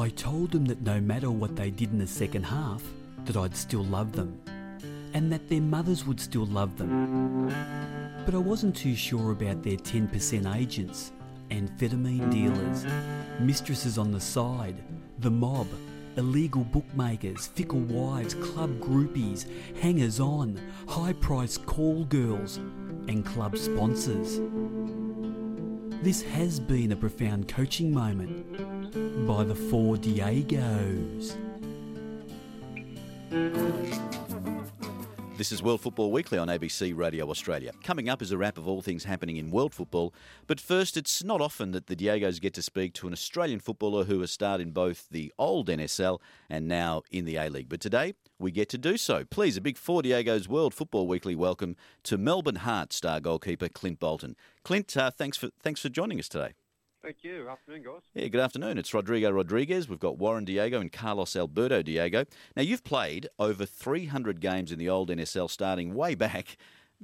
I told them that no matter what they did in the second half, that I'd still love them, and that their mothers would still love them. But I wasn't too sure about their 10% agents, amphetamine dealers, mistresses on the side, the mob, illegal bookmakers, fickle wives, club groupies, hangers-on, high-priced call girls, and club sponsors. This has been a profound coaching moment by the Four Diegos. This is World Football Weekly on ABC Radio Australia. Coming up is a wrap of all things happening in world football. But first, it's not often that the Diegos get to speak to an Australian footballer who has starred in both the old NSL and now in the A League. But today, we get to do so. Please, a big Four Diegos World Football Weekly welcome to Melbourne Heart star goalkeeper Clint Bolton. Clint, thanks for joining us today. Thank you. Afternoon, guys. Yeah, good afternoon. It's Rodrigo Rodriguez. We've got Warren Diego and Carlos Alberto Diego. Now, you've played over 300 games in the old NSL, starting way back,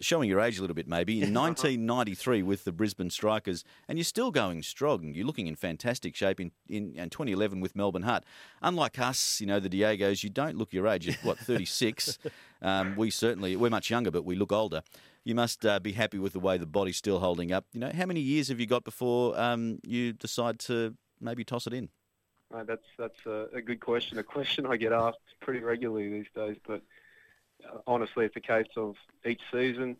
showing your age a little bit maybe, in 1993 with the Brisbane Strikers, and you're still going strong. You're looking in fantastic shape in 2011 with Melbourne Heart. Unlike us, you know, the Diegos, you don't look your age. You're, what, 36? We're much younger, but we look older. You must be happy with the way the body's still holding up. You know, how many years have you got before you decide to maybe toss it in? Right, that's a good question. A question I get asked pretty regularly these days. But honestly, it's a case of each season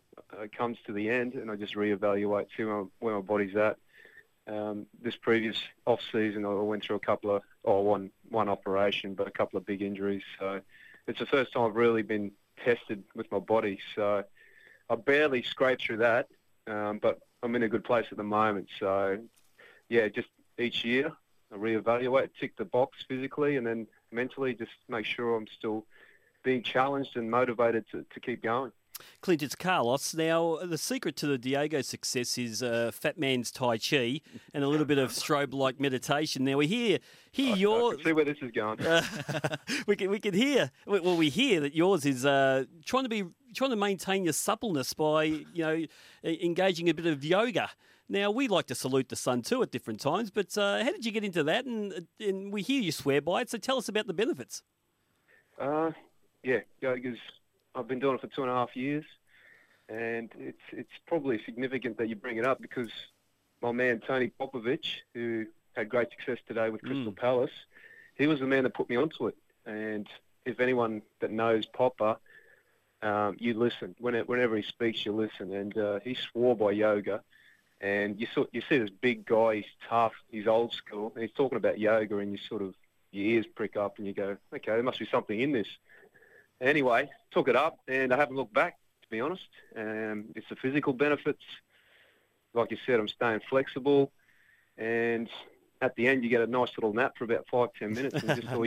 comes to the end, and I just reevaluate, see where my body's at. This previous off season, I went through one operation, but a couple of big injuries. So it's the first time I've really been tested with my body. So I barely scraped through that, but I'm in a good place at the moment. So, yeah, just each year I reevaluate, tick the box physically, and then mentally just make sure I'm still being challenged and motivated to keep going. Clint, it's Carlos. Now, the secret to the Diego success is fat man's Tai Chi and a little bit of strobe-like meditation. Now, we hear your... I can see where this is going. We hear that yours is trying to maintain your suppleness by, you know, engaging a bit of yoga. Now, we like to salute the sun too at different times, but how did you get into that? And we hear you swear by it, so tell us about the benefits. Yoga's... I've been doing it for 2.5 years, and it's probably significant that you bring it up because my man Tony Popovich, who had great success today with Crystal Palace, he was the man that put me onto it. And if anyone that knows Popper, you listen. Whenever he speaks, you listen. And he swore by yoga. And you see this big guy, he's tough, he's old school, and he's talking about yoga, and you sort of, your ears prick up and you go, okay, there must be something in this. Anyway, took it up, and I haven't looked back, to be honest. It's the physical benefits. Like you said, I'm staying flexible, and at the end you get a nice little nap for about 5-10 minutes, and just all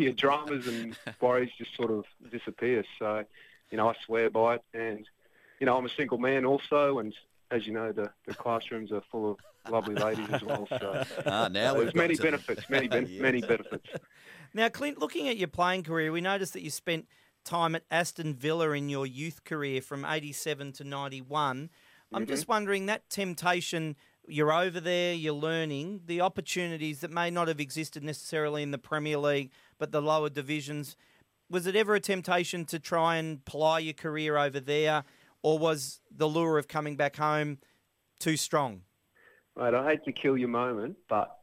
your dramas and worries just sort of disappear. So, you know, I swear by it. And, you know, I'm a single man also, and as you know, the classrooms are full of lovely ladies as well. So there's many benefits. Now, Clint, looking at your playing career, we noticed that you spent time at Aston Villa in your youth career from 87 to 91. I'm just wondering, that temptation, you're over there, you're learning, the opportunities that may not have existed necessarily in the Premier League, but the lower divisions, was it ever a temptation to try and ply your career over there, or was the lure of coming back home too strong? Mate, I hate to kill your moment, but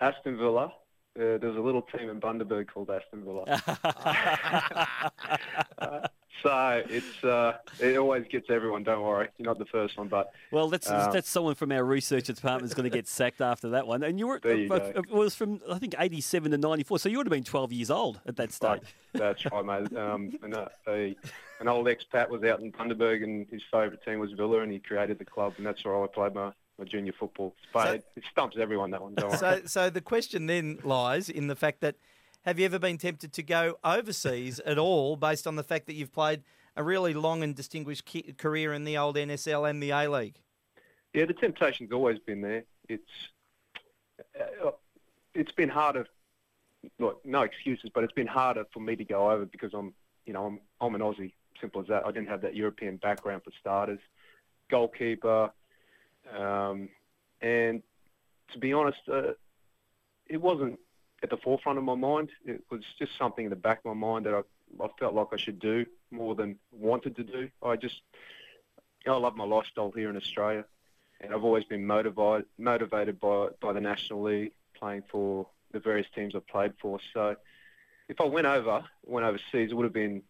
Aston Villa, there's a little team in Bundaberg called Aston Villa. So it always gets everyone, don't worry. You're not the first one. But well, that's someone from our research department is going to get sacked after that one. And you were it was from, I think, 87 to 94, so you would have been 12 years old at that stage. That's right, mate. An old expat was out in Bundaberg, and his favourite team was Villa, and he created the club, and that's where I played my junior football. But it stumps everyone, that one. So the question then lies in the fact that, have you ever been tempted to go overseas at all based on the fact that you've played a really long and distinguished career in the old NSL and the A-League? Yeah, the temptation's always been there. It's been harder, look, no excuses, but it's been harder for me to go over because I'm an Aussie, simple as that. I didn't have that European background for starters. Goalkeeper... and to be honest, it wasn't at the forefront of my mind. It was just something in the back of my mind that I felt like I should do more than wanted to do. I love my lifestyle here in Australia, and I've always been motivated by the National League, playing for the various teams I've played for. So if I went overseas, it would have been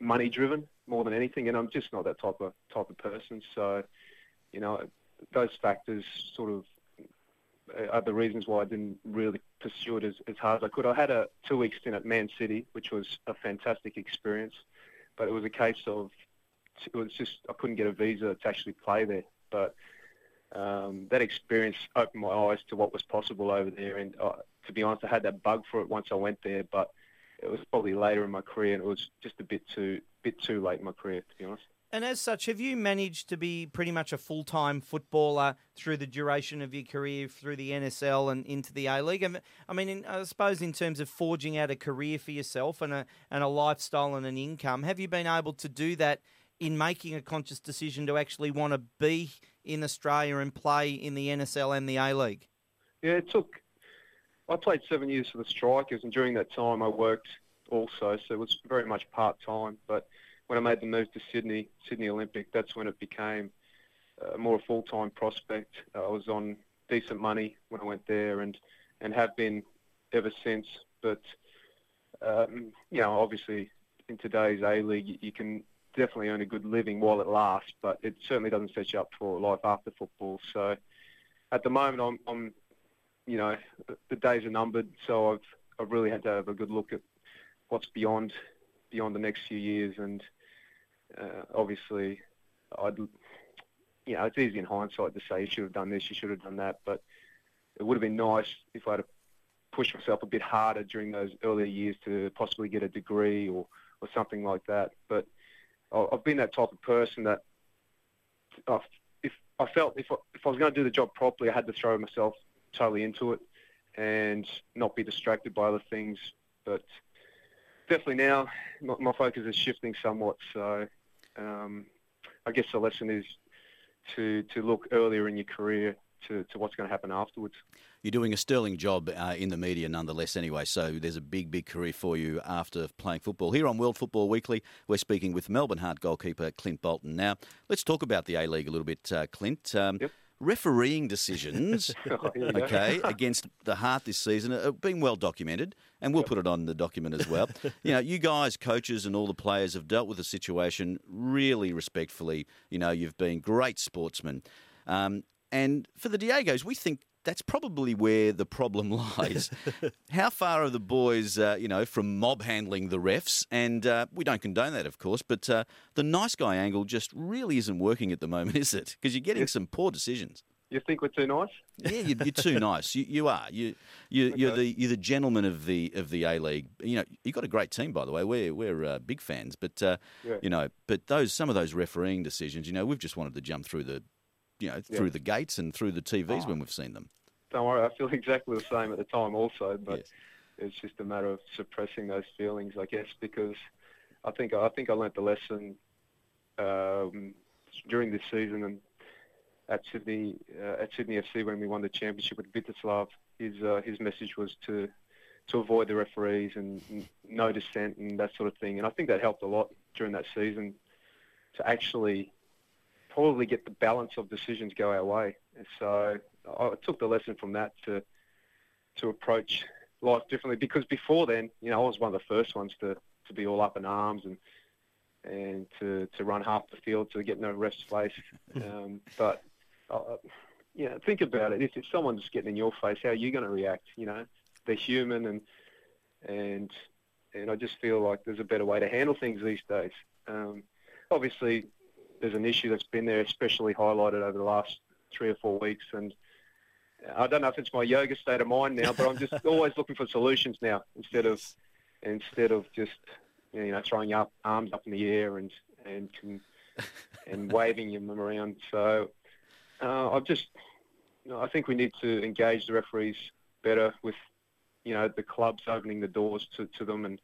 money driven more than anything, and I'm just not that type of person. So, you know, those factors sort of are the reasons why I didn't really pursue it as hard as I could. I had a 2-week stint at Man City, which was a fantastic experience, but it was a case of, it was just, I couldn't get a visa to actually play there. But that experience opened my eyes to what was possible over there, and to be honest, I had that bug for it once I went there, but it was probably later in my career, and it was just a bit too late in my career, to be honest. And as such, have you managed to be pretty much a full-time footballer through the duration of your career, through the NSL and into the A-League? I mean, I suppose in terms of forging out a career for yourself and a lifestyle and an income, have you been able to do that in making a conscious decision to actually want to be in Australia and play in the NSL and the A-League? Yeah, I played 7 years for the Strikers, and during that time I worked also, so it was very much part-time, but when I made the move to Sydney Olympic, that's when it became more a full-time prospect. I was on decent money when I went there, and have been ever since. But, you know, obviously in today's A-League, you can definitely earn a good living while it lasts, but it certainly doesn't set you up for life after football. So at the moment, I'm you know, the days are numbered, so I've really had to have a good look at what's beyond the next few years, and obviously, you know, it's easy in hindsight to say you should have done this, you should have done that, but it would have been nice if I had pushed myself a bit harder during those earlier years to possibly get a degree or something like that. But I've been that type of person that if I was going to do the job properly, I had to throw myself totally into it and not be distracted by other things. But definitely now my focus is shifting somewhat, so I guess the lesson is to look earlier in your career to what's going to happen afterwards. You're doing a sterling job in the media nonetheless anyway, so there's a big career for you after playing football. Here on World Football Weekly, we're speaking with Melbourne Heart goalkeeper Clint Bolton. Now, let's talk about the A-League a little bit, Clint. Yep. Refereeing decisions, okay, against the Heart this season have been well documented, and we'll put it on the document as well. You know, you guys, coaches and all the players have dealt with the situation really respectfully. You know, you've been great sportsmen. And for the Diegos, we think that's probably where the problem lies. How far are the boys, you know, from mob handling the refs? And we don't condone that, of course, but the nice guy angle just really isn't working at the moment, is it? Because you're getting some poor decisions. You think we're too nice? Yeah, you're too nice. You are. You're the gentleman of the A-League. You know, you've got a great team, by the way. We're big fans, but you know, but some of those refereeing decisions, you know, we've just wanted to jump through the. You know, through the gates and through the TVs when we've seen them. Don't worry, I feel exactly the same at the time also, but it's just a matter of suppressing those feelings, I guess, because I think I learnt the lesson during this season and at Sydney FC when we won the championship with Vítězslav. His message was to avoid the referees and no dissent and that sort of thing, and I think that helped a lot during that season to actually probably get the balance of decisions go our way. And so I took the lesson from that to approach life differently, because before then, you know, I was one of the first ones to be all up in arms and to run half the field to get no ref's face. But, you know, think about it. If someone's getting in your face, how are you going to react? You know, they're human, and I just feel like there's a better way to handle things these days. Obviously, there's an issue that's been there, especially highlighted over the last 3 or 4 weeks. And I don't know if it's my yoga state of mind now, but I'm just always looking for solutions now instead of just, you know, throwing your arms up in the air and waving them around. So I think we need to engage the referees better with, you know, the clubs opening the doors to them and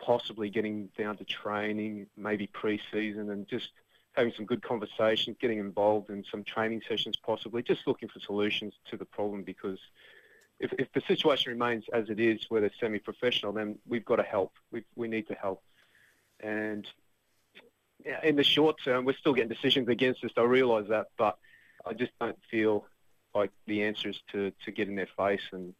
possibly getting down to training, maybe pre-season, and just having some good conversations, getting involved in some training sessions possibly, just looking for solutions to the problem, because if the situation remains as it is, where they're semi-professional, then we've got to help. We need to help. And in the short term, we're still getting decisions against us. I realise that, but I just don't feel like the answer is to get in their face and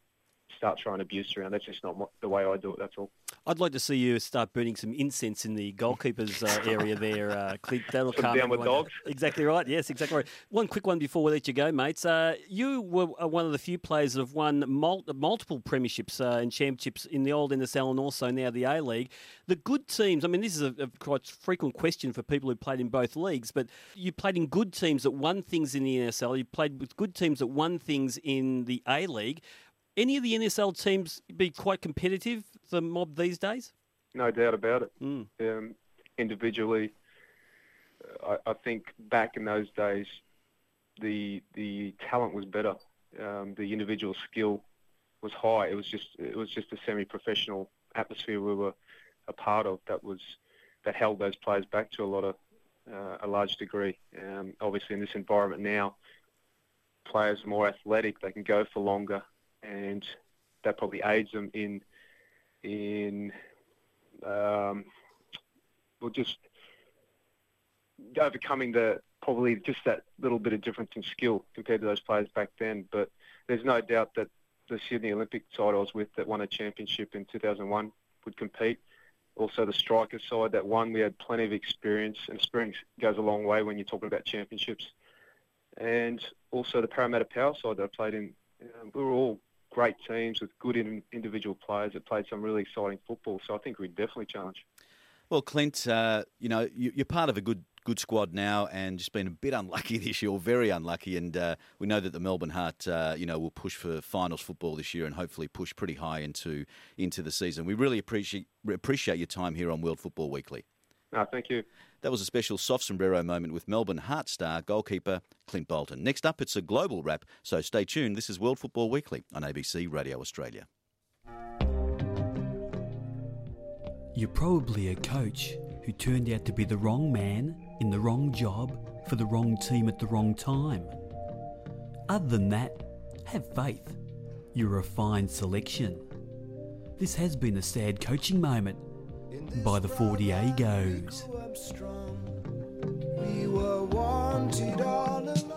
start throwing abuse around. That's just not the way I do it, that's all. I'd like to see you start burning some incense in the goalkeeper's area there, Clint. That'll calm down with dogs. Exactly right. Yes, exactly right. One quick one before we let you go, mates. You were one of the few players that have won multiple premierships and championships in the old NSL and also now the A League. The good teams, I mean, this is a quite frequent question for people who played in both leagues, but you played in good teams that won things in the NSL. You played with good teams that won things in the A League. Any of the NSL teams be quite competitive, the mob these days? No doubt about it. Mm. Individually, I think back in those days, the talent was better. The individual skill was high. It was just a semi-professional atmosphere we were a part of that held those players back to a large degree. Obviously, in this environment now, players are more athletic. They can go for longer. And that probably aids them in overcoming probably just that little bit of difference in skill compared to those players back then. But there's no doubt that the Sydney Olympic side I was with that won a championship in 2001 would compete. Also the Strikers side that won, we had plenty of experience, and experience goes a long way when you're talking about championships. And also the Parramatta Power side that I played in, we were all great teams with good individual players that played some really exciting football, so I think we'd definitely challenge. Well, Clint, you're part of a good squad now, and just been a bit unlucky this year, or very unlucky, and we know that the Melbourne Heart, will push for finals football this year and hopefully push pretty high into the season. We really appreciate your time here on World Football Weekly. No, thank you. That was a special soft sombrero moment with Melbourne Heart star goalkeeper Clint Bolton. Next up, it's a global wrap, so stay tuned. This is World Football Weekly on ABC Radio Australia. You're probably a coach who turned out to be the wrong man in the wrong job for the wrong team at the wrong time. Other than that, have faith. You're a fine selection. This has been a sad coaching moment by the Four Diegos. We were wanted all.